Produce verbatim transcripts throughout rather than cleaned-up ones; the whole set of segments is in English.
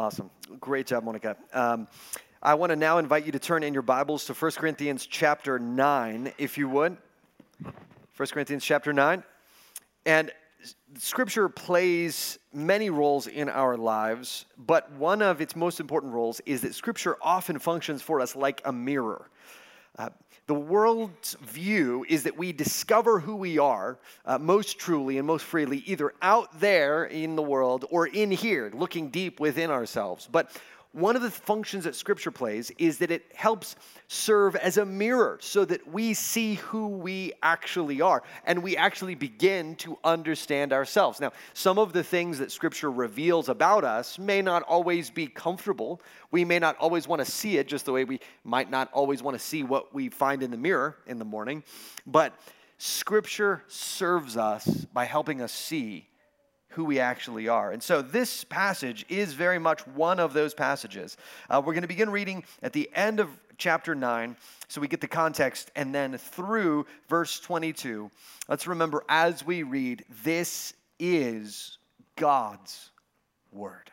Awesome. Great job, Monica. Um, I want to now invite you to turn in your Bibles to First Corinthians chapter nine, if you would. First Corinthians chapter nine. And Scripture plays many roles in our lives, but one of its most important roles is that Scripture often functions for us like a mirror. Uh, the world's view is that we discover who we are uh, most truly and most freely, either out there in the world or in here, looking deep within ourselves. But one of the functions that Scripture plays is that it helps serve as a mirror so that we see who we actually are and we actually begin to understand ourselves. Now, some of the things that Scripture reveals about us may not always be comfortable. We may not always want to see it, just the way we might not always want to see what we find in the mirror in the morning. But Scripture serves us by helping us see who we actually are. And so this passage is very much one of those passages. Uh, we're going to begin reading at the end of chapter nine, so we get the context, and then through verse twenty-two. Let's remember as we read, this is God's word.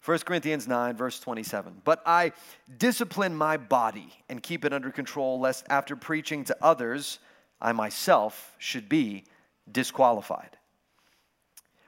First Corinthians nine, verse twenty-seven. But I discipline my body and keep it under control, lest after preaching to others, I myself should be disqualified.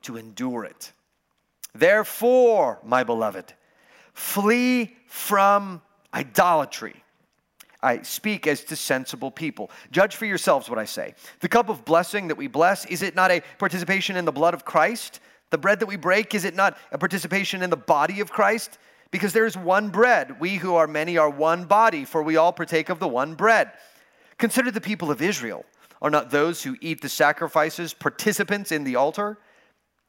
to endure it. Therefore, my beloved, flee from idolatry. I speak as to sensible people. Judge for yourselves what I say. The cup of blessing that we bless, is it not a participation in the blood of Christ? The bread that we break, is it not a participation in the body of Christ? Because there is one bread. We who are many are one body, for we all partake of the one bread. Consider the people of Israel. Are not those who eat the sacrifices participants in the altar?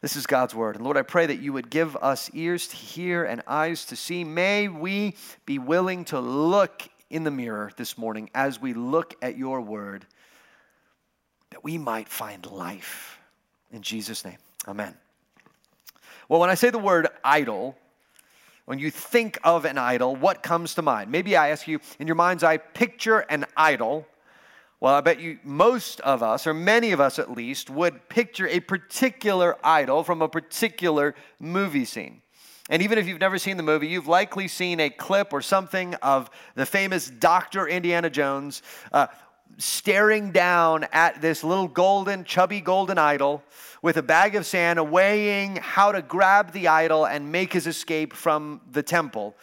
This is God's word. And Lord, I pray that you would give us ears to hear and eyes to see. May we be willing to look in the mirror this morning as we look at your word, that we might find life. In Jesus' name, amen. Well, when I say the word idol, when you think of an idol, what comes to mind? Maybe I ask you, in your mind's eye, picture an idol. Well, I bet you most of us, or many of us at least, would picture a particular idol from a particular movie scene. And even if you've never seen the movie, you've likely seen a clip or something of the famous Doctor Indiana Jones uh, staring down at this little golden, chubby golden idol with a bag of sand, weighing how to grab the idol and make his escape from the temple.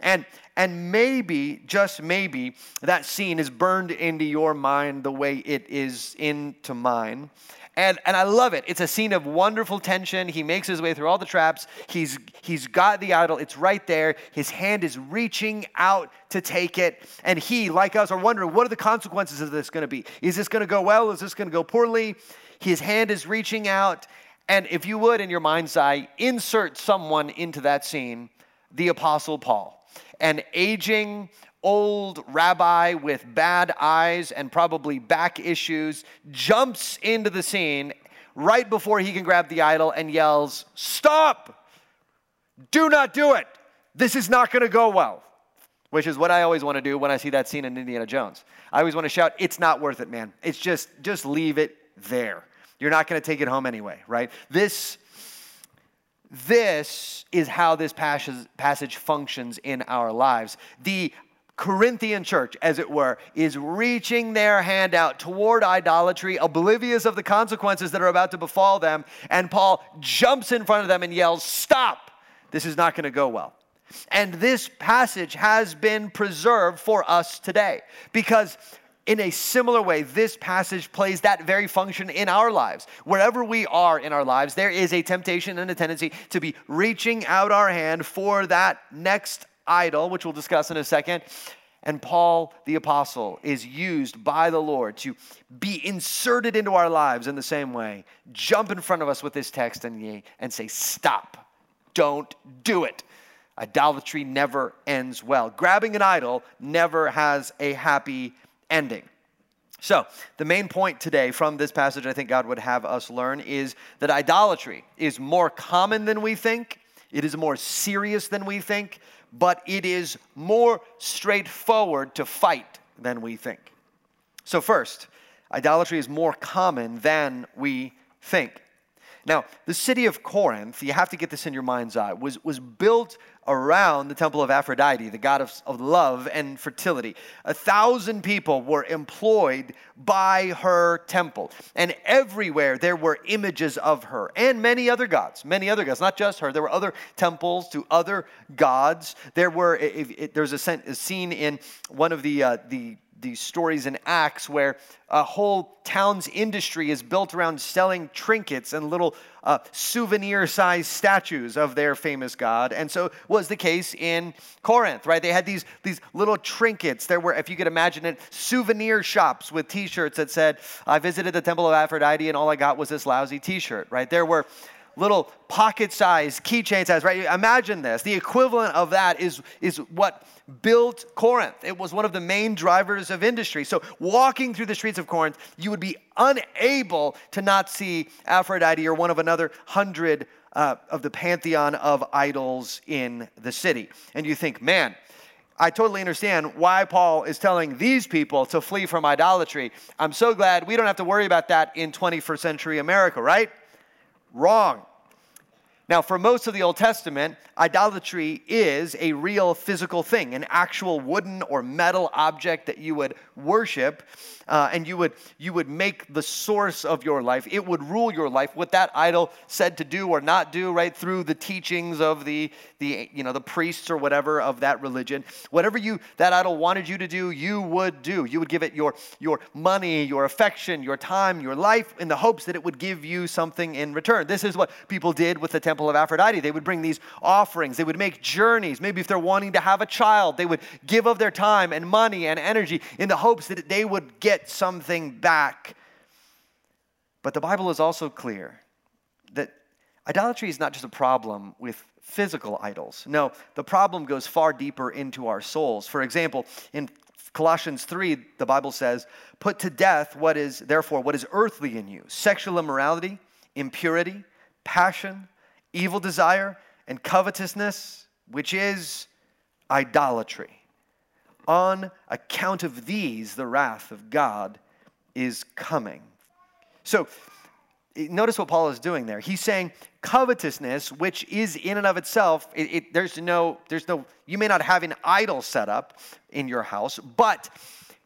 And And maybe, just maybe, that scene is burned into your mind the way it is into mine. And and I love it. It's a scene of wonderful tension. He makes his way through all the traps. He's he's got the idol. It's right there. His hand is reaching out to take it. And he, like us, are wondering, what are the consequences of this going to be? Is this going to go well? Is this going to go poorly? His hand is reaching out. And if you would, in your mind's eye, insert someone into that scene, the Apostle Paul, an aging old rabbi with bad eyes and probably back issues, jumps into the scene right before he can grab the idol and yells, "Stop! Do not do it! This is not going to go well," which is what I always want to do when I see that scene in Indiana Jones. I always want to shout, "It's not worth it, man. It's just, just leave it there. You're not going to take it home anyway," right? This This is how this passage, passage functions in our lives. The Corinthian church, as it were, is reaching their hand out toward idolatry, oblivious of the consequences that are about to befall them, and Paul jumps in front of them and yells, "Stop! This is not going to go well." And this passage has been preserved for us today because in a similar way, this passage plays that very function in our lives. Wherever we are in our lives, there is a temptation and a tendency to be reaching out our hand for that next idol, which we'll discuss in a second. And Paul the Apostle is used by the Lord to be inserted into our lives in the same way. Jump in front of us with this text and ye and say, "Stop. Don't do it." Idolatry never ends well. Grabbing an idol never has a happy ending. So, the main point today from this passage I think God would have us learn is that idolatry is more common than we think. It is more serious than we think, but it is more straightforward to fight than we think. So first, idolatry is more common than we think. Now, the city of Corinth, you have to get this in your mind's eye, was, was built around the temple of Aphrodite, the god of, of love and fertility. A thousand people were employed by her temple. And everywhere there were images of her and many other gods, many other gods, not just her. There were other temples to other gods. There were, there's a scene in one of the, uh, the, These stories in Acts where a whole town's industry is built around selling trinkets and little uh, souvenir-sized statues of their famous god. And so was the case in Corinth, right? They had these, these little trinkets. There were, if you could imagine it, souvenir shops with T-shirts that said, "I visited the temple of Aphrodite and all I got was this lousy T-shirt," right? There were little pocket-sized, keychain-sized, right? Imagine this. The equivalent of that is, is what built Corinth. It was one of the main drivers of industry. So walking through the streets of Corinth, you would be unable to not see Aphrodite or one of another hundred uh, of the pantheon of idols in the city. And you think, man, I totally understand why Paul is telling these people to flee from idolatry. I'm so glad we don't have to worry about that in twenty-first century America, right? Wrong. Now, for most of the Old Testament, idolatry is a real physical thing, an actual wooden or metal object that you would worship, uh, and you would you would make the source of your life. It would rule your life. What that idol said to do or not do, right, through the teachings of the the you know the priests or whatever of that religion. Whatever you that idol wanted you to do, you would do. You would give it your your money, your affection, your time, your life, in the hopes that it would give you something in return. This is what people did with the temple of Aphrodite. They would bring these offerings. They would make journeys. Maybe if they're wanting to have a child, they would give of their time and money and energy in the hopes that they would get something back. But the Bible is also clear that idolatry is not just a problem with physical idols. No, the problem goes far deeper into our souls. For example, in Colossians three, the Bible says, "Put to death what is, therefore, what is earthly in you, sexual immorality, impurity, passion, evil desire, and covetousness, which is idolatry. On account of these, the wrath of God is coming." So, notice what Paul is doing there. He's saying covetousness, which is in and of itself, it, it, there's no, there's no, you may not have an idol set up in your house, but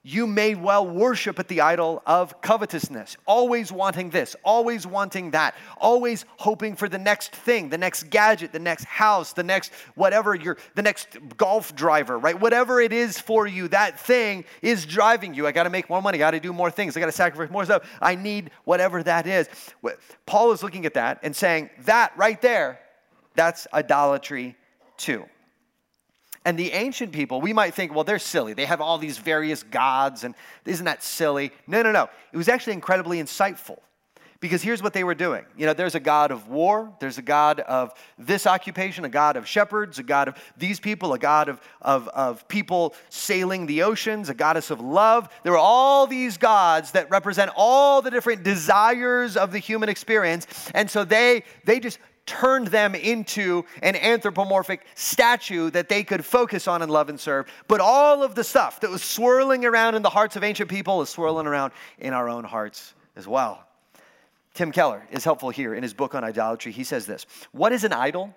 you may well worship at the idol of covetousness, always wanting this, always wanting that, always hoping for the next thing, the next gadget, the next house, the next whatever, your, the next golf driver, right? Whatever it is for you, that thing is driving you. I got to make more money. I got to do more things. I got to sacrifice more stuff. I need whatever that is. Paul is looking at that and saying, that right there, that's idolatry too. And the ancient people, we might think, well, they're silly. They have all these various gods, and isn't that silly? No, no, no. It was actually incredibly insightful, because here's what they were doing. You know, there's a god of war. There's a god of this occupation, a god of shepherds, a god of these people, a god of, of, of people sailing the oceans, a goddess of love. There were all these gods that represent all the different desires of the human experience, and so they they just... turned them into an anthropomorphic statue that they could focus on and love and serve. But all of the stuff that was swirling around in the hearts of ancient people is swirling around in our own hearts as well. Tim Keller is helpful here in his book on idolatry. He says this: what is an idol?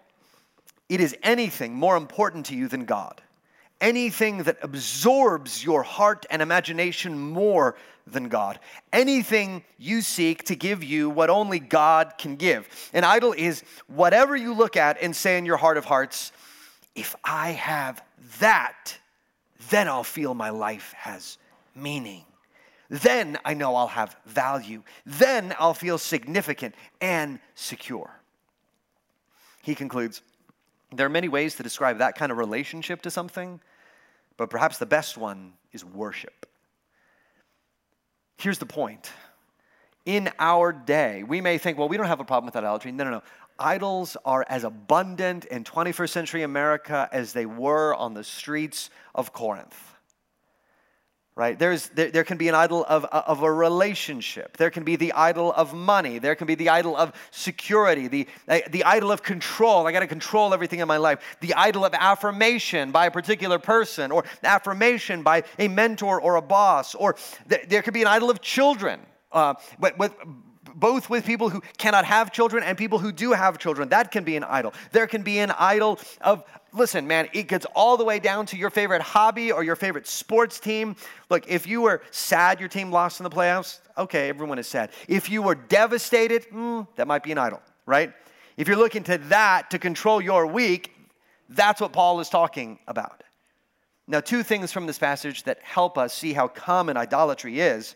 It is anything more important to you than God, anything that absorbs your heart and imagination more than God, anything you seek to give you what only God can give. An idol is whatever you look at and say in your heart of hearts, if I have that, then I'll feel my life has meaning. Then I know I'll have value. Then I'll feel significant and secure. He concludes, there are many ways to describe that kind of relationship to something, but perhaps the best one is worship. Here's the point. In our day, we may think, well, we don't have a problem with idolatry. No, no, no. Idols are as abundant in twenty-first century America as they were on the streets of Corinth. Right? There's, there, there can be an idol of, of a relationship. There can be the idol of money. There can be the idol of security, the, the idol of control. I got to control everything in my life. The idol of affirmation by a particular person, or affirmation by a mentor or a boss. Or th- there could be an idol of children, uh, but with both with people who cannot have children and people who do have children. That can be an idol. There can be an idol of, listen, man, it gets all the way down to your favorite hobby or your favorite sports team. Look, if you were sad your team lost in the playoffs, okay, everyone is sad. If you were devastated, mm, that might be an idol, right? If you're looking to that to control your week, that's what Paul is talking about. Now, two things from this passage that help us see how common idolatry is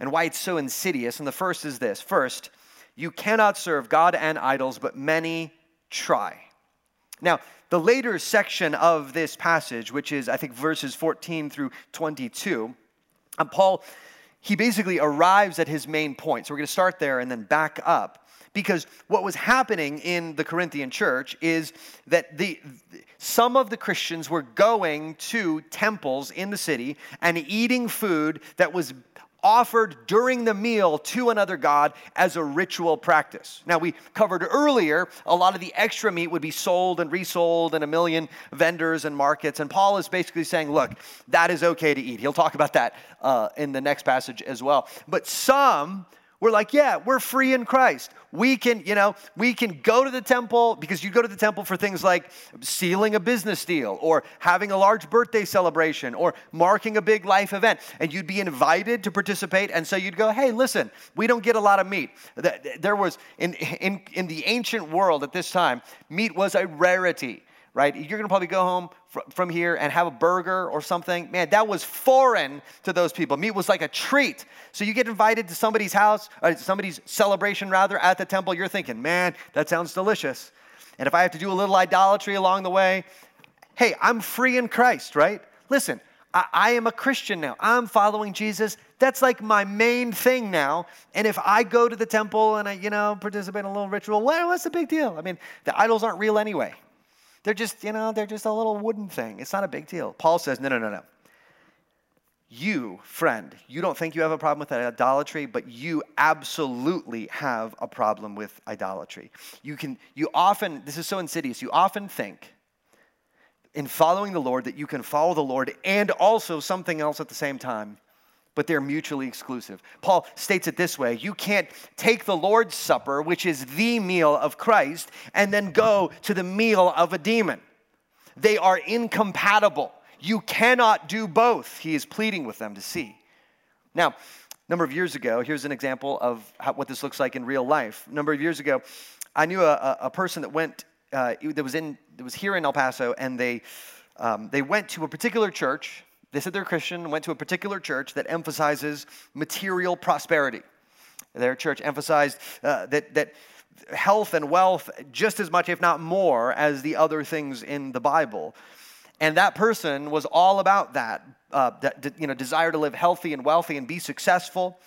and why it's so insidious. And the first is this. First, you cannot serve God and idols, but many try. Now, the later section of this passage, which is, I think, verses fourteen through twenty-two, and Paul, he basically arrives at his main point. So we're going to start there and then back up, because what was happening in the Corinthian church is that the some of the Christians were going to temples in the city and eating food that was offered during the meal to another god as a ritual practice. Now, we covered earlier, a lot of the extra meat would be sold and resold in a million vendors and markets, and Paul is basically saying, look, that is okay to eat. He'll talk about that uh, in the next passage as well. But some were like, yeah, we're free in Christ. We can, you know, we can go to the temple, because you go to the temple for things like sealing a business deal or having a large birthday celebration or marking a big life event, and you'd be invited to participate, and so you'd go, hey, listen, we don't get a lot of meat. There was, in in, in the ancient world at this time, meat was a rarity, right? You're going to probably go home from here and have a burger or something. Man, that was foreign to those people. Meat was like a treat. So you get invited to somebody's house, or somebody's celebration rather, at the temple. You're thinking, man, that sounds delicious. And if I have to do a little idolatry along the way, hey, I'm free in Christ, right? Listen, I, I am a Christian now. I'm following Jesus. That's like my main thing now. And if I go to the temple and I, you know, participate in a little ritual, well, what's the big deal? I mean, the idols aren't real anyway. They're just, you know, they're just a little wooden thing. It's not a big deal. Paul says, no, no, no, no. You, friend, you don't think you have a problem with idolatry, but you absolutely have a problem with idolatry. You can, you often, this is so insidious, you often think in following the Lord that you can follow the Lord and also something else at the same time, but they're mutually exclusive. Paul states it this way: you can't take the Lord's Supper, which is the meal of Christ, and then go to the meal of a demon. They are incompatible. You cannot do both. He is pleading with them to see. Now, a number of years ago, here's an example of how, what this looks like in real life. A number of years ago, I knew a, a person that went, uh, that was in, that was here in El Paso, and they um, they went to a particular church. They said they're Christian, went to a particular church that emphasizes material prosperity. Their church emphasized uh, that that health and wealth just as much, if not more, as the other things in the Bible. And that person was all about that, uh, that you know, desire to live healthy and wealthy and be successful.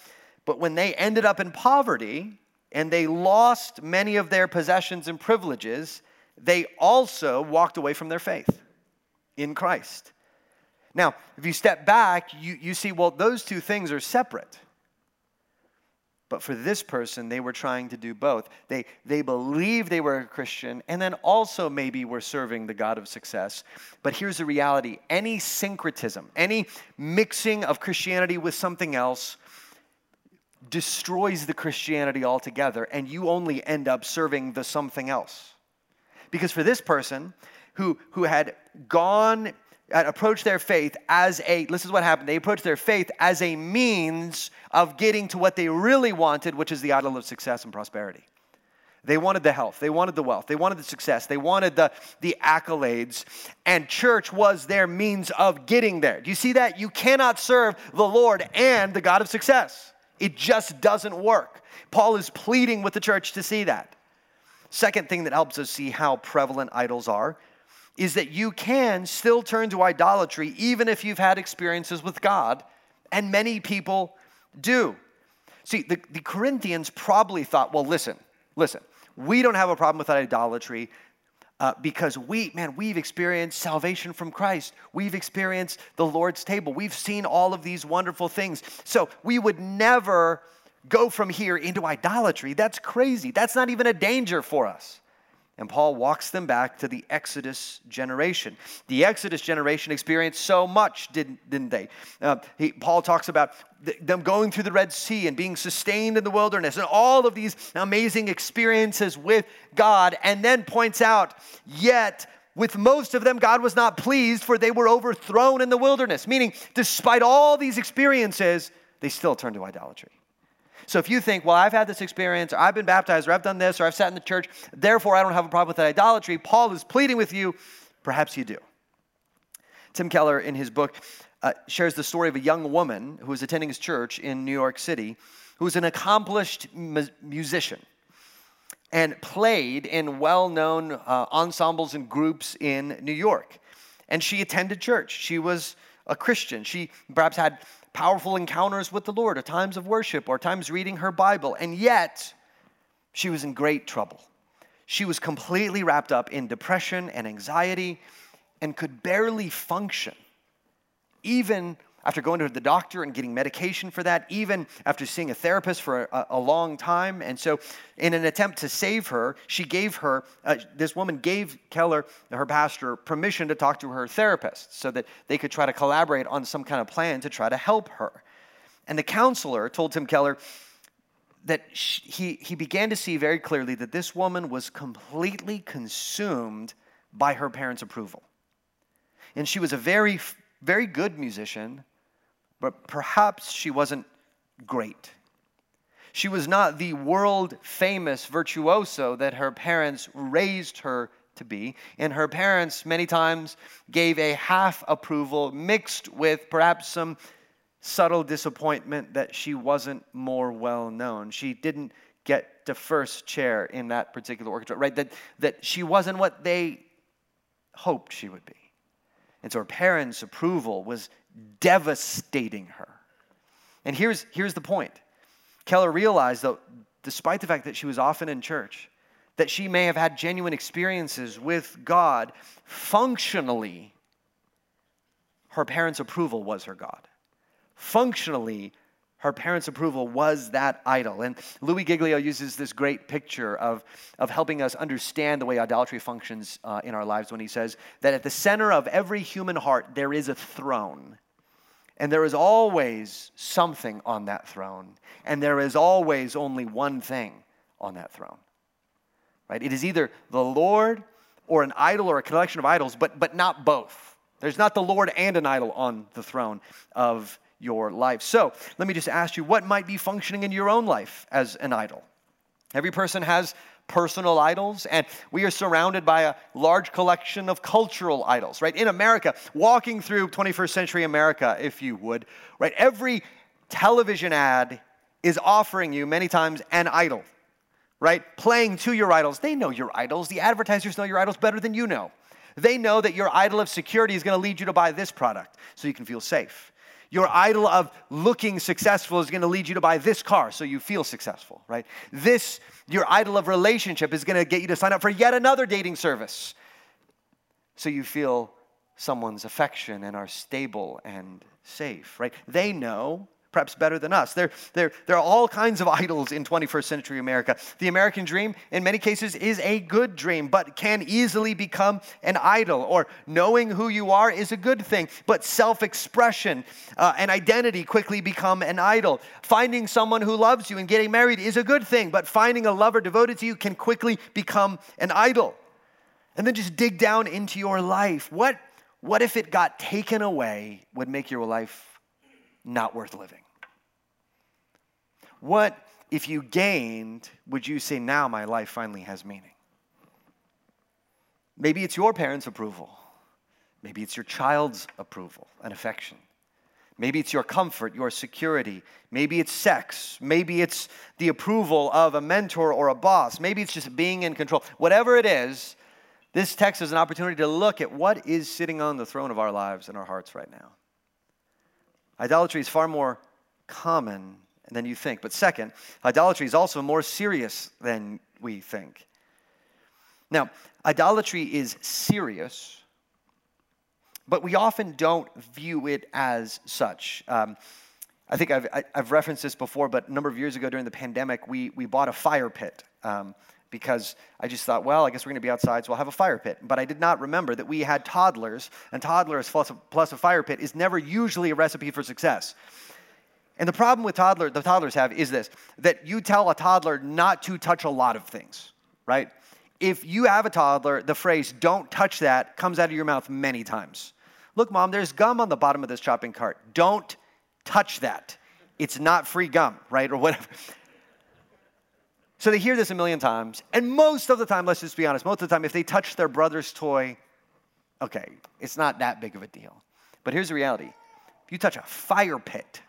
But when they ended up in poverty and they lost many of their possessions and privileges, they also walked away from their faith in Christ. Now, if you step back, you, you see, well, those two things are separate. But for this person, they were trying to do both. They they believed they were a Christian, and then also maybe were serving the God of success. But here's the reality. Any syncretism, any mixing of Christianity with something else destroys the Christianity altogether, and you only end up serving the something else. Because for this person who, who had gone... approach their faith as a, this is what happened, they approached their faith as a means of getting to what they really wanted, which is the idol of success and prosperity. They wanted the health, they wanted the wealth, they wanted the success, they wanted the, the accolades, and church was their means of getting there. Do you see that? You cannot serve the Lord and the God of success. It just doesn't work. Paul is pleading with the church to see that. Second thing that helps us see how prevalent idols are is that you can still turn to idolatry even if you've had experiences with God, and many people do. See, the, the Corinthians probably thought, well, listen, listen, we don't have a problem with idolatry uh, because we, man, we've experienced salvation from Christ. We've experienced the Lord's table. We've seen all of these wonderful things. So we would never go from here into idolatry. That's crazy. That's not even a danger for us. And Paul walks them back to the Exodus generation. The Exodus generation experienced so much, didn't, didn't they? Uh, he, Paul talks about th- them going through the Red Sea and being sustained in the wilderness and all of these amazing experiences with God, and then points out, yet with most of them, God was not pleased, for they were overthrown in the wilderness. Meaning, despite all these experiences, they still turned to idolatry. So if you think, well, I've had this experience, or I've been baptized, or I've done this, or I've sat in the church, therefore I don't have a problem with that idolatry, Paul is pleading with you, perhaps you do. Tim Keller, in his book, uh, shares the story of a young woman who was attending his church in New York City, who was an accomplished mu- musician and played in well-known uh, ensembles and groups in New York. And she attended church. She was a Christian. She perhaps had powerful encounters with the Lord, or times of worship, or times reading her Bible, and yet she was in great trouble. She was completely wrapped up in depression and anxiety and could barely function. Even after going to the doctor and getting medication for that, even after seeing a therapist for a, a long time. And so in an attempt to save her, she gave her, uh, this woman gave Keller, her pastor, permission to talk to her therapist so that they could try to collaborate on some kind of plan to try to help her. And the counselor told Tim Keller that she, he, he began to see very clearly that this woman was completely consumed by her parents' approval. And she was a very, very good musician, but perhaps she wasn't great. She was not the world-famous virtuoso that her parents raised her to be, and her parents many times gave a half approval mixed with perhaps some subtle disappointment that she wasn't more well-known. She didn't get to first chair in that particular orchestra, right? That, that she wasn't what they hoped she would be. And so her parents' approval was devastating her. And here's, here's the point. Keller realized, though, despite the fact that she was often in church, that she may have had genuine experiences with God, functionally, her parents' approval was her God. Functionally, her parents' approval was that idol. And Louis Giglio uses this great picture of, of helping us understand the way idolatry functions uh, in our lives when he says that at the center of every human heart, there is a throne. And there is always something on that throne. And there is always only one thing on that throne. Right? It is either the Lord or an idol or a collection of idols, but, but not both. There's not the Lord and an idol on the throne of your life. So let me just ask you, what might be functioning in your own life as an idol? Every person has personal idols, and we are surrounded by a large collection of cultural idols, right? In America, walking through twenty-first century America, if you would, right? Every television ad is offering you many times an idol, right? Playing to your idols. They know your idols. The advertisers know your idols better than you know. They know that your idol of security is going to lead you to buy this product so you can feel safe. Your idol of looking successful is going to lead you to buy this car so you feel successful, right? This, your idol of relationship is going to get you to sign up for yet another dating service so you feel someone's affection and are stable and safe, right? They know, perhaps better than us. There, there, there are all kinds of idols in twenty-first century America. The American dream, in many cases, is a good dream, but can easily become an idol. Or knowing who you are is a good thing, but self-expression uh, and identity quickly become an idol. Finding someone who loves you and getting married is a good thing, but finding a lover devoted to you can quickly become an idol. And then just dig down into your life. What, what if it got taken away would make your life not worth living? What if you gained, would you say, now my life finally has meaning? Maybe it's your parents' approval. Maybe it's your child's approval and affection. Maybe it's your comfort, your security. Maybe it's sex. Maybe it's the approval of a mentor or a boss. Maybe it's just being in control. Whatever it is, this text is an opportunity to look at what is sitting on the throne of our lives and our hearts right now. Idolatry is far more common than you think. But second, idolatry is also more serious than we think. Now, idolatry is serious, but we often don't view it as such. Um, I think I've, I, I've referenced this before, but a number of years ago during the pandemic, we, we bought a fire pit um, because I just thought, well, I guess we're going to be outside, so I'll have a fire pit. But I did not remember that we had toddlers, and toddlers plus a, plus a fire pit is never usually a recipe for success. And the problem with toddler, the toddlers have is this, that you tell a toddler not to touch a lot of things, right? If you have a toddler, the phrase, don't touch that, comes out of your mouth many times. Look, Mom, there's gum on the bottom of this shopping cart. Don't touch that. It's not free gum, right, or whatever. So they hear this a million times, and most of the time, let's just be honest, most of the time, if they touch their brother's toy, okay, it's not that big of a deal. But here's the reality. If you touch a fire pit,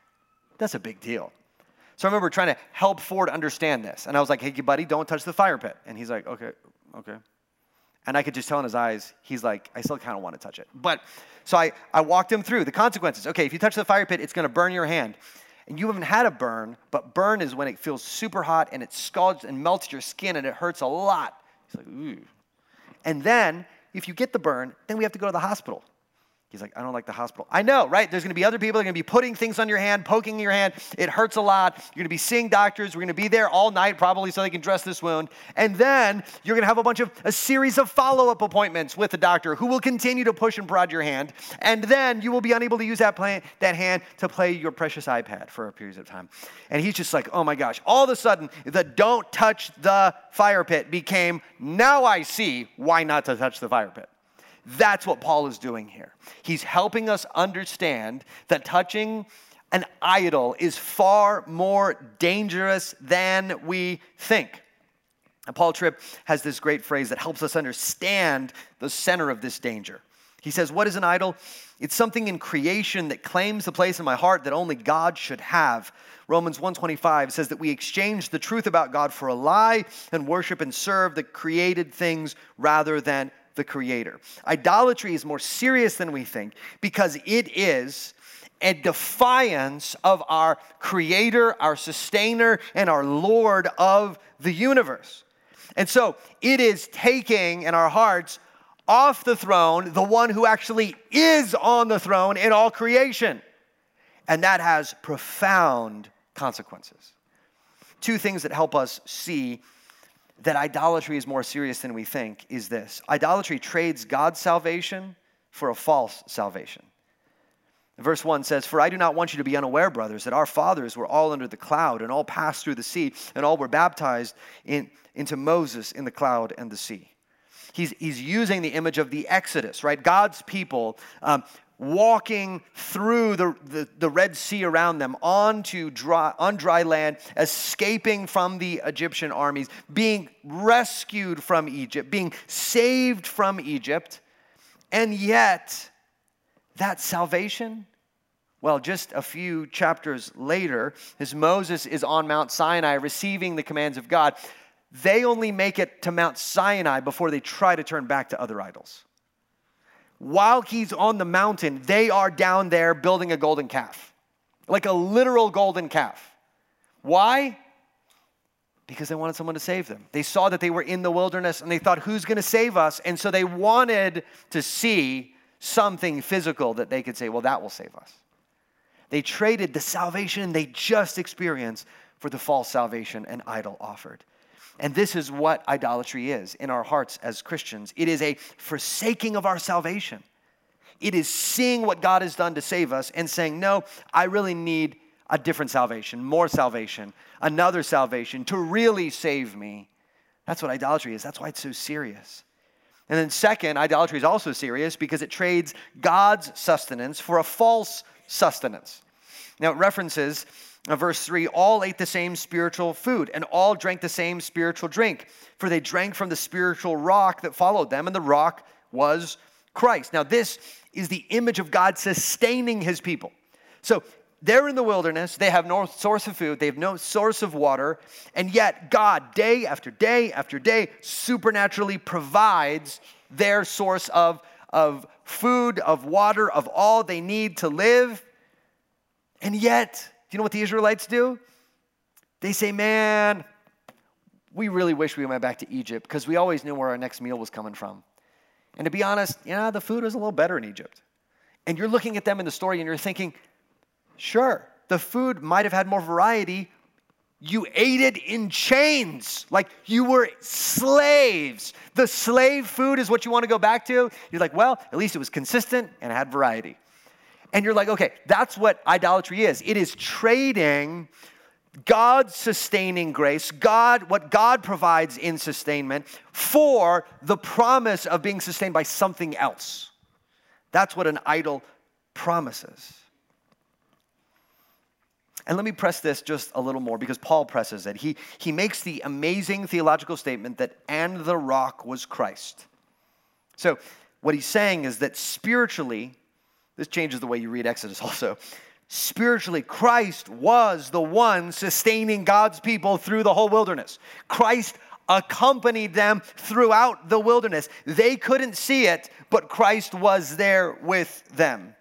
that's a big deal. So I remember trying to help Ford understand this. And I was like, hey, buddy, don't touch the fire pit. And he's like, okay, okay. And I could just tell in his eyes, he's like, I still kind of want to touch it. But so I, I walked him through the consequences. Okay, if you touch the fire pit, it's going to burn your hand. And you haven't had a burn, but burn is when it feels super hot and it scalds and melts your skin and it hurts a lot. He's like, ooh. And then if you get the burn, then we have to go to the hospital. He's like, I don't like the hospital. I know, right? There's going to be other people that are going to be putting things on your hand, poking your hand. It hurts a lot. You're going to be seeing doctors. We're going to be there all night probably so they can dress this wound. And then you're going to have a bunch of a series of follow-up appointments with the doctor who will continue to push and prod your hand. And then you will be unable to use that, play, that hand to play your precious iPad for a period of time. And he's just like, oh my gosh. All of a sudden, the don't touch the fire pit became, now I see why not to touch the fire pit. That's what Paul is doing here. He's helping us understand that touching an idol is far more dangerous than we think. And Paul Tripp has this great phrase that helps us understand the center of this danger. He says, what is an idol? It's something in creation that claims the place in my heart that only God should have. Romans one twenty-five says that we exchange the truth about God for a lie and worship and serve the created things rather than the Creator. Idolatry is more serious than we think because it is a defiance of our Creator, our Sustainer, and our Lord of the universe. And so it is taking in our hearts off the throne the one who actually is on the throne in all creation. And that has profound consequences. Two things that help us see that idolatry is more serious than we think is this. Idolatry trades God's salvation for a false salvation. Verse one says, for I do not want you to be unaware, brothers, that our fathers were all under the cloud and all passed through the sea and all were baptized in, into Moses in the cloud and the sea. he's, he's using the image of the Exodus, right? God's people um, walking through the, the, the Red Sea around them onto dry, on dry land, escaping from the Egyptian armies, being rescued from Egypt, being saved from Egypt. And yet, that salvation, well, just a few chapters later, as Moses is on Mount Sinai receiving the commands of God, they only make it to Mount Sinai before they try to turn back to other idols. While he's on the mountain, they are down there building a golden calf, like a literal golden calf. Why? Because they wanted someone to save them. They saw that they were in the wilderness and they thought, who's going to save us? And so they wanted to see something physical that they could say, well, that will save us. They traded the salvation they just experienced for the false salvation an idol offered. And this is what idolatry is in our hearts as Christians. It is a forsaking of our salvation. It is seeing what God has done to save us and saying, no, I really need a different salvation, more salvation, another salvation to really save me. That's what idolatry is. That's why it's so serious. And then second, idolatry is also serious because it trades God's sustenance for a false sustenance. Now it references verse three, all ate the same spiritual food and all drank the same spiritual drink, for they drank from the spiritual rock that followed them, and the rock was Christ. Now this is the image of God sustaining his people. So they're in the wilderness, they have no source of food, they have no source of water, and yet God, day after day after day, supernaturally provides their source of, of food, of water, of all they need to live. And yet, do you know what the Israelites do? They say, man, we really wish we went back to Egypt because we always knew where our next meal was coming from. And to be honest, yeah, the food was a little better in Egypt. And you're looking at them in the story and you're thinking, sure, the food might have had more variety. You ate it in chains, like you were slaves. The slave food is what you want to go back to. You're like, well, at least it was consistent and it had variety. And you're like, okay, that's what idolatry is. It is trading God's sustaining grace, God, what God provides in sustainment, for the promise of being sustained by something else. That's what an idol promises. And let me press this just a little more because Paul presses it. He, he makes the amazing theological statement that, and the rock was Christ. So what he's saying is that spiritually, this changes the way you read Exodus also. Spiritually, Christ was the one sustaining God's people through the whole wilderness. Christ accompanied them throughout the wilderness. They couldn't see it, but Christ was there with them.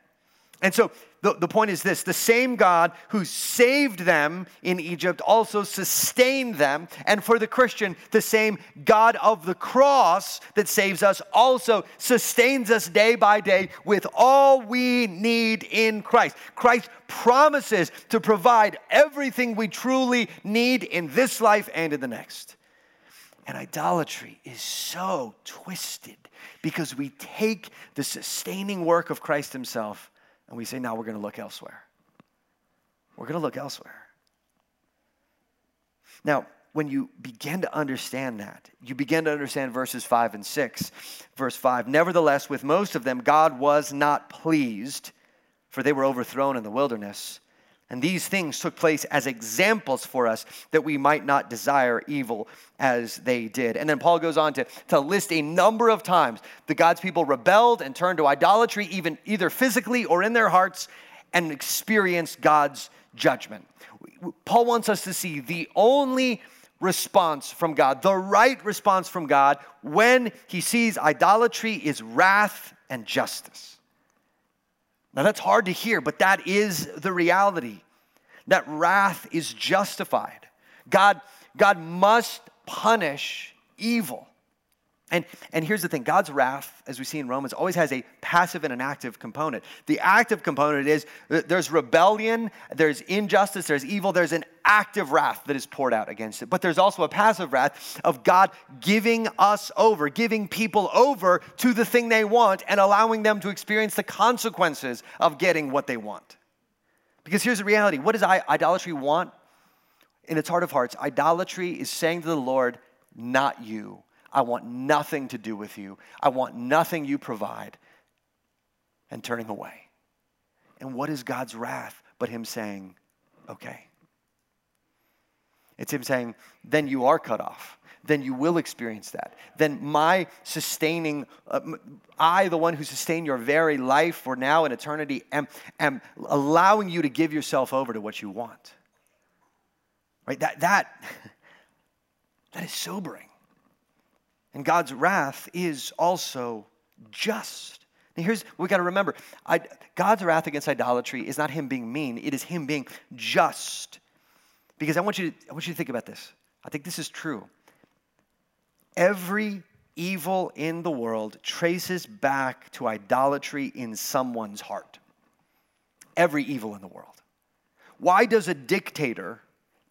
And so the, the point is this. The same God who saved them in Egypt also sustained them. And for the Christian, the same God of the cross that saves us also sustains us day by day with all we need in Christ. Christ promises to provide everything we truly need in this life and in the next. And idolatry is so twisted because we take the sustaining work of Christ himself and we say, now we're going to look elsewhere. We're going to look elsewhere. Now, when you begin to understand that, you begin to understand verses five and six. Verse five, nevertheless, with most of them, God was not pleased, for they were overthrown in the wilderness. And these things took place as examples for us that we might not desire evil as they did. And then Paul goes on to, to list a number of times that God's people rebelled and turned to idolatry, even either physically or in their hearts, and experienced God's judgment. Paul wants us to see the only response from God, the right response from God when he sees idolatry is wrath and justice. Now, that's hard to hear, but that is the reality, that wrath is justified. God, God must punish evil. And, and here's the thing. God's wrath, as we see in Romans, always has a passive and an active component. The active component is there's rebellion, there's injustice, there's evil, there's an active wrath that is poured out against it. But there's also a passive wrath of God giving us over, giving people over to the thing they want and allowing them to experience the consequences of getting what they want. Because here's the reality. What does idolatry want? In its heart of hearts, idolatry is saying to the Lord, not you. I want nothing to do with you. I want nothing you provide. And turning away. And what is God's wrath but him saying, okay. It's him saying, then you are cut off. Then you will experience that. Then my sustaining, uh, I, the one who sustained your very life for now and eternity, am, am allowing you to give yourself over to what you want. Right? That, that, that is sobering. And God's wrath is also just. Now here's, we got to remember, I, God's wrath against idolatry is not him being mean. It is him being just. Because I want you to, I want you to think about this. I think this is true. Every evil in the world traces back to idolatry in someone's heart. Every evil in the world. Why does a dictator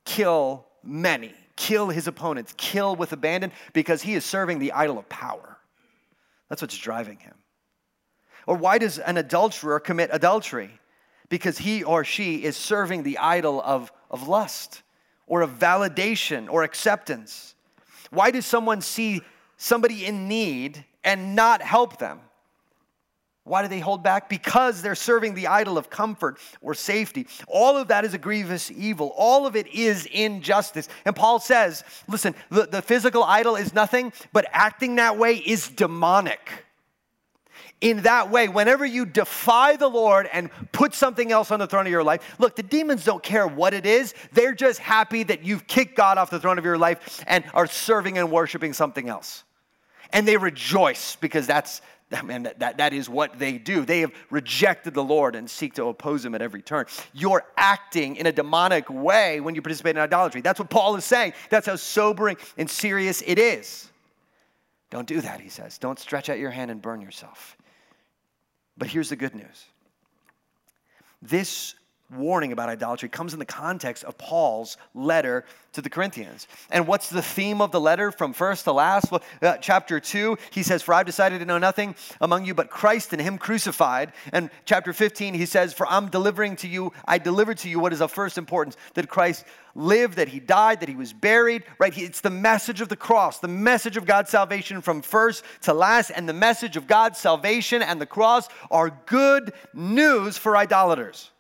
kill many, kill his opponents, kill with abandon? Because he is serving the idol of power. That's what's driving him. Or why does an adulterer commit adultery? Because he or she is serving the idol of, of lust or of validation or acceptance. Why does someone see somebody in need and not help them? Why do they hold back? Because they're serving the idol of comfort or safety. All of that is a grievous evil. All of it is injustice. And Paul says, listen, the, the physical idol is nothing, but acting that way is demonic. In that way, whenever you defy the Lord and put something else on the throne of your life, look, the demons don't care what it is. They're just happy that you've kicked God off the throne of your life and are serving and worshiping something else. And they rejoice because that's, man, that, that, that is what they do. They have rejected the Lord and seek to oppose him at every turn. You're acting in a demonic way when you participate in idolatry. That's what Paul is saying. That's how sobering and serious it is. Don't do that, he says. Don't stretch out your hand and burn yourself. But here's the good news. This warning about idolatry comes in the context of Paul's letter to the Corinthians. And what's the theme of the letter from first to last? Well, uh, chapter two, he says, for I've decided to know nothing among you but Christ and him crucified. And chapter fifteen, he says, for I'm delivering to you, I delivered to you what is of first importance, that Christ lived, that he died, that he was buried, right? It's the message of the cross, the message of God's salvation from first to last, and the message of God's salvation and the cross are good news for idolaters.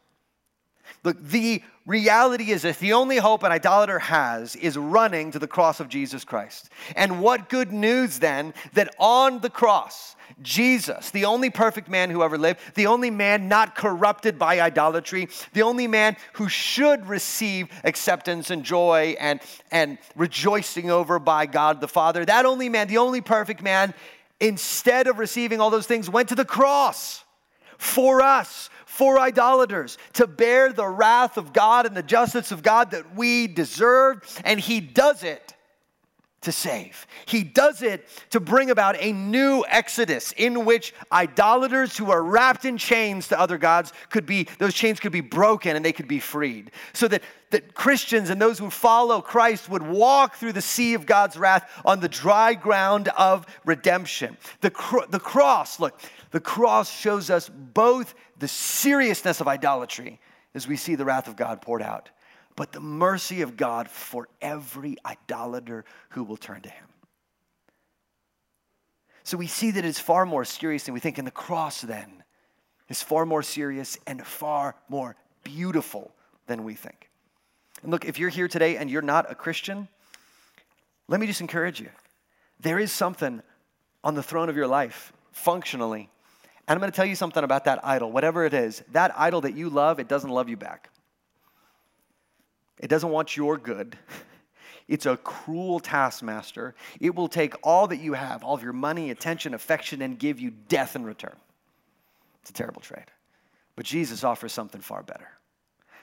Look, the reality is that the only hope an idolater has is running to the cross of Jesus Christ. And what good news then that on the cross, Jesus, the only perfect man who ever lived, the only man not corrupted by idolatry, the only man who should receive acceptance and joy and, and rejoicing over by God the Father, that only man, the only perfect man, instead of receiving all those things, went to the cross for us, for idolaters, to bear the wrath of God and the justice of God that we deserve. And he does it to save. He does it to bring about a new exodus in which idolaters who are wrapped in chains to other gods could be, those chains could be broken and they could be freed. So that, that Christians and those who follow Christ would walk through the sea of God's wrath on the dry ground of redemption. The, cro- the cross, look, the cross shows us both the seriousness of idolatry as we see the wrath of God poured out, but the mercy of God for every idolater who will turn to him. So we see that it's far more serious than we think, and the cross then is far more serious and far more beautiful than we think. And look, if you're here today and you're not a Christian, let me just encourage you. There is something on the throne of your life, functionally, and I'm going to tell you something about that idol, whatever it is. That idol that you love, it doesn't love you back. It doesn't want your good. It's a cruel taskmaster. It will take all that you have, all of your money, attention, affection, and give you death in return. It's a terrible trade. But Jesus offers something far better.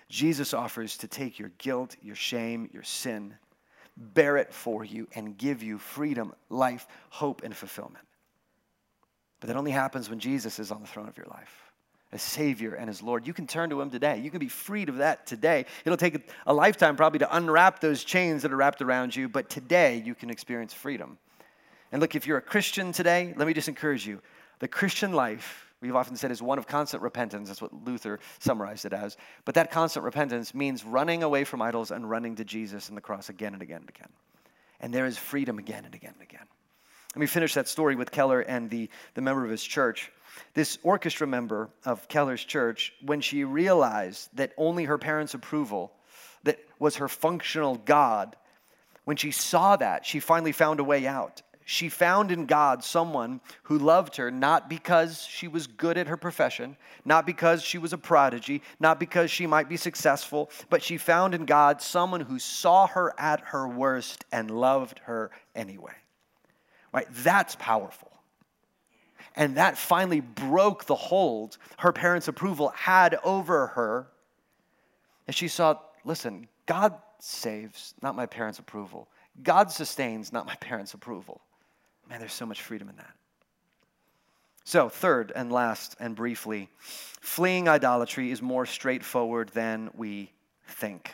Jesus offers to take your guilt, your shame, your sin, bear it for you, and give you freedom, life, hope, and fulfillment. But that only happens when Jesus is on the throne of your life as Savior and as Lord. You can turn to him today. You can be freed of that today. It'll take a lifetime probably to unwrap those chains that are wrapped around you, but today you can experience freedom. And look, if you're a Christian today, let me just encourage you. The Christian life, we've often said, is one of constant repentance. That's what Luther summarized it as. But that constant repentance means running away from idols and running to Jesus and the cross again and again and again. And there is freedom again and again and again. Let me finish that story with Keller and the, the member of his church. This orchestra member of Keller's church, when she realized that only her parents' approval that was her functional God, when she saw that, she finally found a way out. She found in God someone who loved her, not because she was good at her profession, not because she was a prodigy, not because she might be successful, but she found in God someone who saw her at her worst and loved her anyway. Right? That's powerful. And that finally broke the hold her parents' approval had over her. And she saw, listen, God saves, not my parents' approval. God sustains, not my parents' approval. Man, there's so much freedom in that. So, third and last and briefly, fleeing idolatry is more straightforward than we think.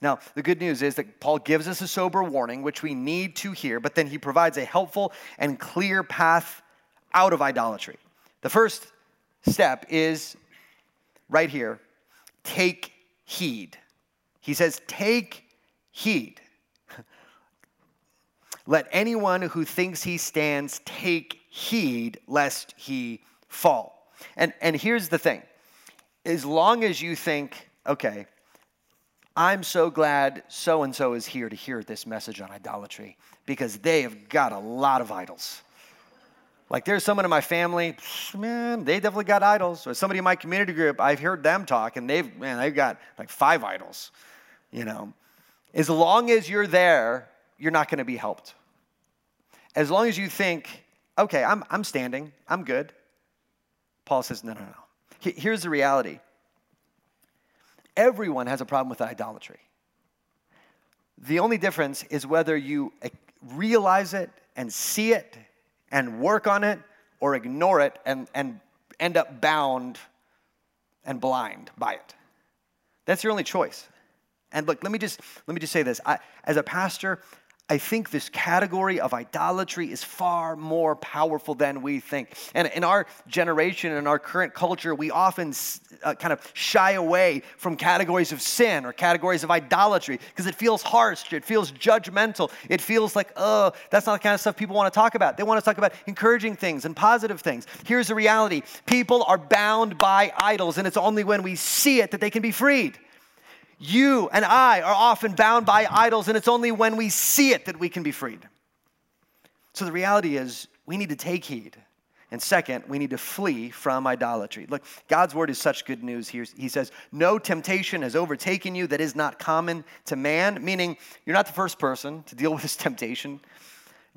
Now, the good news is that Paul gives us a sober warning, which we need to hear, but then he provides a helpful and clear path out of idolatry. The first step is right here, take heed. He says, take heed. Let anyone who thinks he stands take heed lest he fall. And and here's the thing. As long as you think, okay, I'm so glad so-and-so is here to hear this message on idolatry because they have got a lot of idols. Like there's someone in my family, man, they definitely got idols. Or somebody in my community group, I've heard them talk and they've, man, they've got like five idols, you know. As long as you're there, you're not going to be helped. As long as you think, okay, I'm I'm standing, I'm good. Paul says, no, no, no. Here's the reality. Everyone has a problem with idolatry. The only difference is whether you realize it and see it and work on it or ignore it and, and end up bound and blind by it. That's your only choice. And look, let me just let me just say this. I, as a pastor, I think this category of idolatry is far more powerful than we think. And in our generation, in our current culture, we often uh, kind of shy away from categories of sin or categories of idolatry because it feels harsh, it feels judgmental, it feels like, oh, that's not the kind of stuff people want to talk about. They want us to talk about encouraging things and positive things. Here's the reality. People are bound by idols, and it's only when we see it that they can be freed. You and I are often bound by idols, and it's only when we see it that we can be freed. So the reality is we need to take heed. And second, we need to flee from idolatry. Look, God's word is such good news here. He says, no temptation has overtaken you that is not common to man, meaning you're not the first person to deal with this temptation.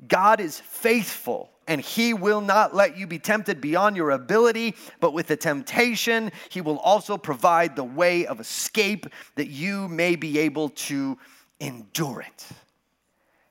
God is faithful, and he will not let you be tempted beyond your ability, but with the temptation, he will also provide the way of escape that you may be able to endure it.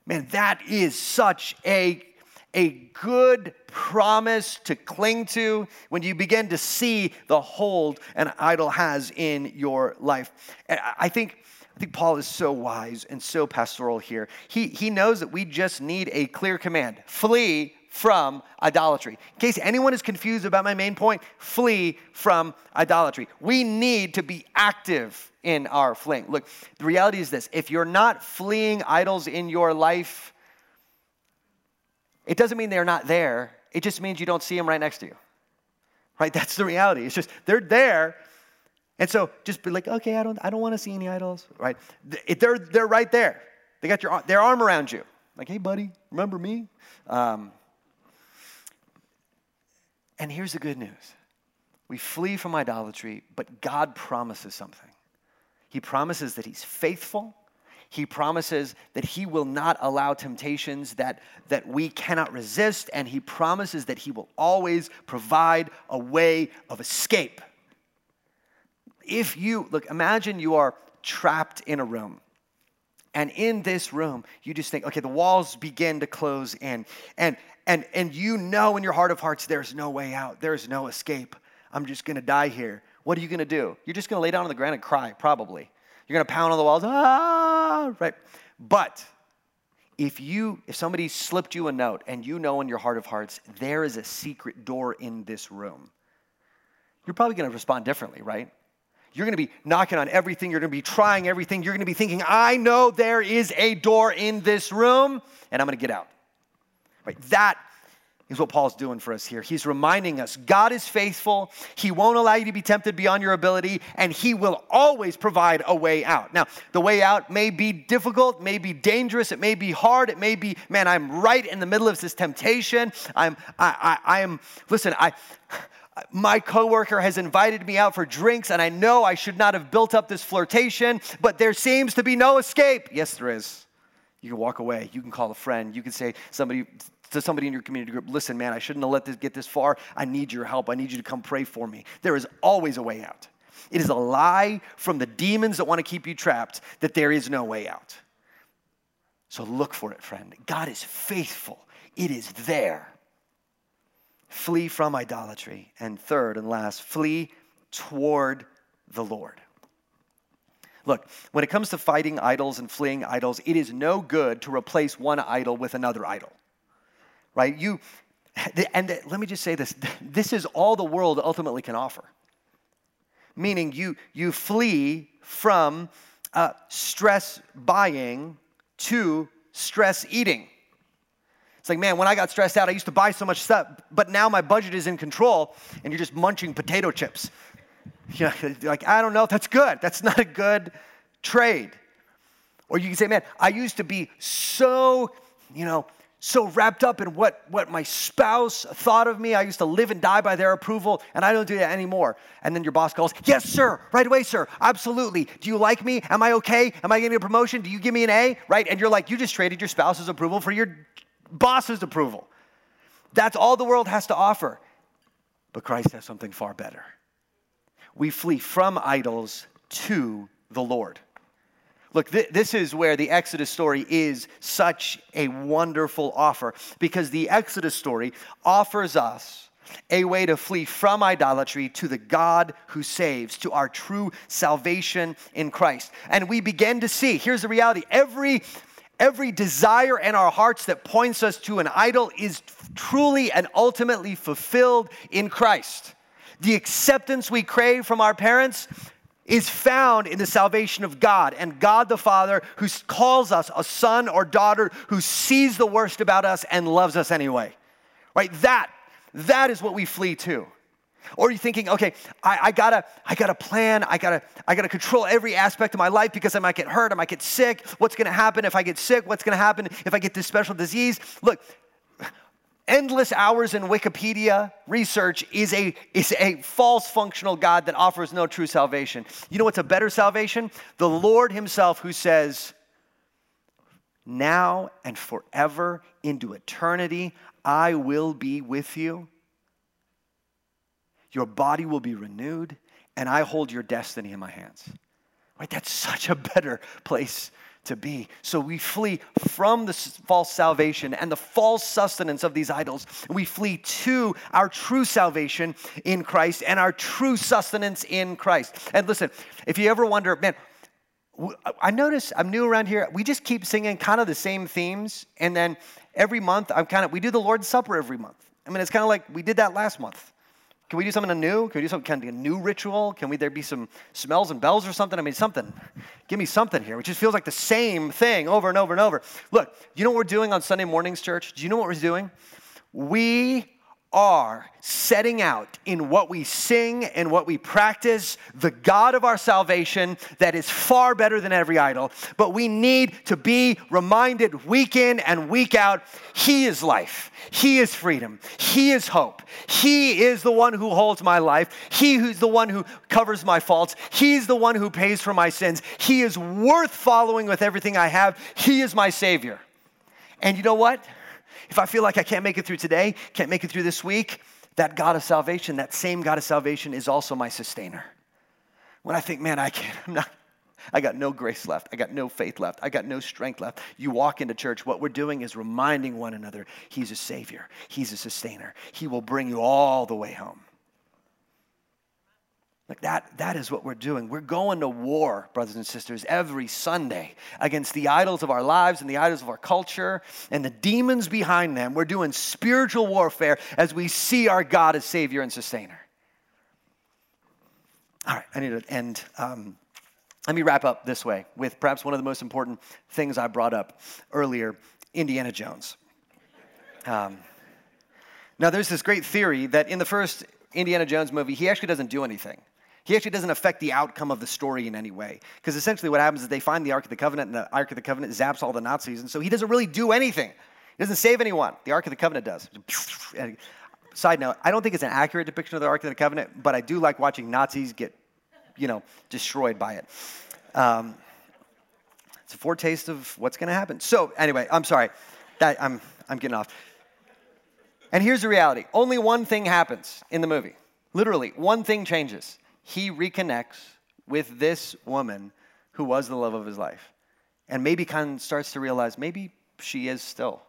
Man, that is such a, a good promise to cling to when you begin to see the hold an idol has in your life. And I think... I think Paul is so wise and so pastoral here. He he knows that we just need a clear command. Flee from idolatry. In case anyone is confused about my main point, flee from idolatry. We need to be active in our fleeing. Look, the reality is this. If you're not fleeing idols in your life, it doesn't mean they're not there. It just means you don't see them right next to you. Right? That's the reality. It's just they're there. And so just be like, okay, I don't I don't want to see any idols, right? They're, they're right there. They got your their arm around you. Like, hey, buddy, remember me? Um, and here's the good news. We flee from idolatry, but God promises something. He promises that he's faithful. He promises that he will not allow temptations that, that we cannot resist. And he promises that he will always provide a way of escape. If you, look, imagine you are trapped in a room. And in this room, you just think, okay, the walls begin to close in. And and and you know in your heart of hearts, there's no way out. There's no escape. I'm just going to die here. What are you going to do? You're just going to lay down on the ground and cry, probably. You're going to pound on the walls, ah, right? But if you, if somebody slipped you a note and you know in your heart of hearts, there is a secret door in this room, you're probably going to respond differently, right? You're going to be knocking on everything. You're going to be trying everything. You're going to be thinking, I know there is a door in this room, and I'm going to get out. Right? That is what Paul's doing for us here. He's reminding us God is faithful. He won't allow you to be tempted beyond your ability, and he will always provide a way out. Now, the way out may be difficult, may be dangerous, it may be hard, it may be, man, I'm right in the middle of this temptation. I'm, I, I, I am, listen, I... My coworker has invited me out for drinks, and I know I should not have built up this flirtation, but there seems to be no escape. Yes, there is. You can walk away. You can call a friend. You can say somebody to somebody in your community group, listen, man, I shouldn't have let this get this far. I need your help. I need you to come pray for me. There is always a way out. It is a lie from the demons that want to keep you trapped that there is no way out. So look for it, friend. God is faithful. It is there. Flee from idolatry. And third and last, flee toward the Lord. Look, when it comes to fighting idols and fleeing idols, it is no good to replace one idol with another idol, right? You, and let me just say this, this is all the world ultimately can offer, meaning you, you flee from uh, stress buying to stress eating. It's like, man, when I got stressed out, I used to buy so much stuff, but now my budget is in control, and you're just munching potato chips. You know, like, I don't know if that's good. That's not a good trade. Or you can say, man, I used to be so, you know, so wrapped up in what, what my spouse thought of me. I used to live and die by their approval, and I don't do that anymore. And then your boss calls, yes, sir, right away, sir, absolutely. Do you like me? Am I okay? Am I getting a promotion? Do you give me an A? Right? And you're like, you just traded your spouse's approval for your boss's approval. That's all the world has to offer. But Christ has something far better. We flee from idols to the Lord. Look, th- this is where the Exodus story is such a wonderful offer, because the Exodus story offers us a way to flee from idolatry to the God who saves, to our true salvation in Christ. And we begin to see, here's the reality, every Every desire in our hearts that points us to an idol is truly and ultimately fulfilled in Christ. The acceptance we crave from our parents is found in the salvation of God and God the Father, who calls us a son or daughter, who sees the worst about us and loves us anyway. Right? That, that is what we flee to. Or you're thinking, okay, I, I gotta, I gotta plan, I gotta, I gotta control every aspect of my life because I might get hurt, I might get sick. What's gonna happen if I get sick? What's gonna happen if I get this special disease? Look, endless hours in Wikipedia research is a is a false functional God that offers no true salvation. You know what's a better salvation? The Lord himself, who says, now and forever into eternity, I will be with you. Your body will be renewed, and I hold your destiny in my hands. Right? That's such a better place to be. So we flee from the false salvation and the false sustenance of these idols. We flee to our true salvation in Christ and our true sustenance in Christ. And listen, if you ever wonder, man, I notice I'm new around here. We just keep singing kind of the same themes, and then every month I'm kind of we do the Lord's Supper every month. I mean, it's kind of like we did that last month. Can we do something new? Can we do some kind of a new ritual? Can we there be some smells and bells or something? I mean, something. Give me something here. It just feels like the same thing over and over and over. Look, you know what we're doing on Sunday mornings, church? Do you know what we're doing? We are setting out in what we sing and what we practice the God of our salvation that is far better than every idol. But we need to be reminded week in and week out, he is life, he is freedom, he is hope, he is the one who holds my life, he who's the one who covers my faults, he's the one who pays for my sins, he is worth following with everything I have, he is my Savior. And you know what? If I feel like I can't make it through today, can't make it through this week, that God of salvation, that same God of salvation is also my sustainer. When I think, man, I can't, I'm not, I got no grace left. I got no faith left. I got no strength left. You walk into church, what we're doing is reminding one another, he's a Savior. He's a sustainer. He will bring you all the way home. Like that, that is what we're doing. We're going to war, brothers and sisters, every Sunday against the idols of our lives and the idols of our culture and the demons behind them. We're doing spiritual warfare as we see our God as Savior and Sustainer. All right, I need to end. Um, let me wrap up this way with perhaps one of the most important things I brought up earlier, Indiana Jones. Um, now, there's this great theory that in the first Indiana Jones movie, he actually doesn't do anything. He actually doesn't affect the outcome of the story in any way. Because essentially what happens is they find the Ark of the Covenant, and the Ark of the Covenant zaps all the Nazis, and so he doesn't really do anything. He doesn't save anyone. The Ark of the Covenant does. Side note, I don't think it's an accurate depiction of the Ark of the Covenant, but I do like watching Nazis get, you know, destroyed by it. Um, it's a foretaste of what's going to happen. So anyway, I'm sorry. That, I'm I'm getting off. And here's the reality. Only one thing happens in the movie. Literally, one thing changes. He reconnects with this woman who was the love of his life. And maybe kind of starts to realize maybe she is still.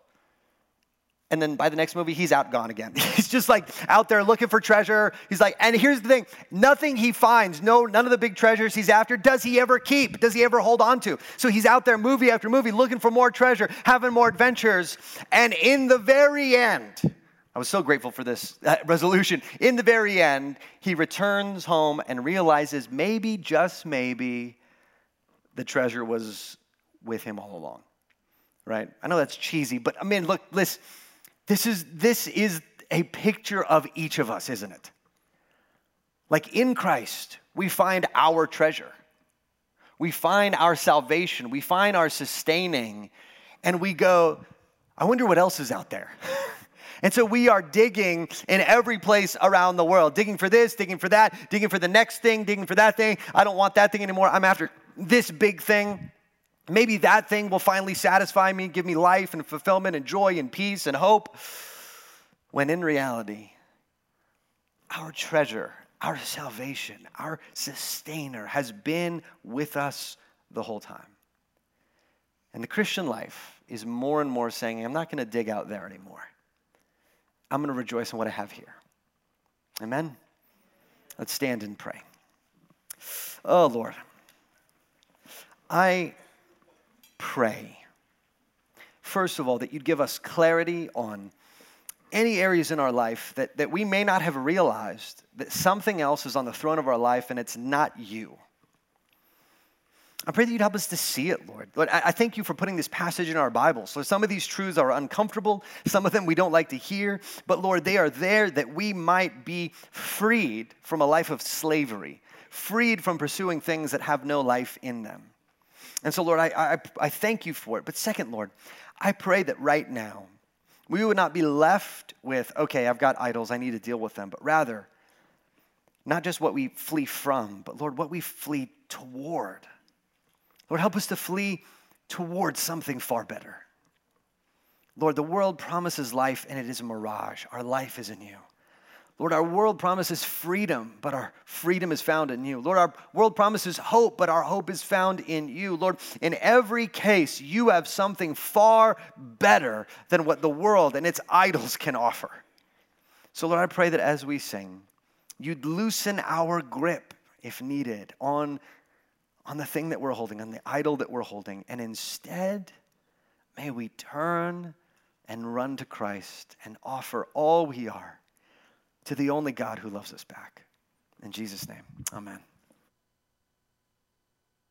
And then by the next movie, he's out gone again. He's just like out there looking for treasure. He's like, and here's the thing, nothing he finds, no, none of the big treasures he's after, does he ever keep? Does he ever hold on to? So he's out there movie after movie looking for more treasure, having more adventures. And in the very end, I was so grateful for this resolution. In the very end, he returns home and realizes maybe, just maybe, the treasure was with him all along, right? I know that's cheesy, but I mean, look, listen. This is this is a picture of each of us, isn't it? Like in Christ, we find our treasure. We find our salvation. We find our sustaining. And we go, I wonder what else is out there. And so we are digging in every place around the world. Digging for this, digging for that, digging for the next thing, digging for that thing. I don't want that thing anymore. I'm after this big thing. Maybe that thing will finally satisfy me, give me life and fulfillment and joy and peace and hope. When in reality, our treasure, our salvation, our sustainer has been with us the whole time. And the Christian life is more and more saying, I'm not going to dig out there anymore. I'm going to rejoice in what I have here. Amen? Let's stand and pray. Oh, Lord, I... pray, first of all, that you'd give us clarity on any areas in our life that, that we may not have realized that something else is on the throne of our life and it's not you. I pray that you'd help us to see it, Lord. Lord, I, I thank you for putting this passage in our Bible. So some of these truths are uncomfortable. Some of them we don't like to hear. But Lord, they are there that we might be freed from a life of slavery, freed from pursuing things that have no life in them. And so, Lord, I, I I thank you for it. But second, Lord, I pray that right now we would not be left with, okay, I've got idols, I need to deal with them, but rather not just what we flee from, but, Lord, what we flee toward. Lord, help us to flee toward something far better. Lord, the world promises life, and it is a mirage. Our life is in you. Lord, our world promises freedom, but our freedom is found in you. Lord, our world promises hope, but our hope is found in you. Lord, in every case, you have something far better than what the world and its idols can offer. So, Lord, I pray that as we sing, you'd loosen our grip, if needed, on, on the thing that we're holding, on the idol that we're holding. And instead, may we turn and run to Christ and offer all we are to the only God who loves us back. In Jesus' name, amen.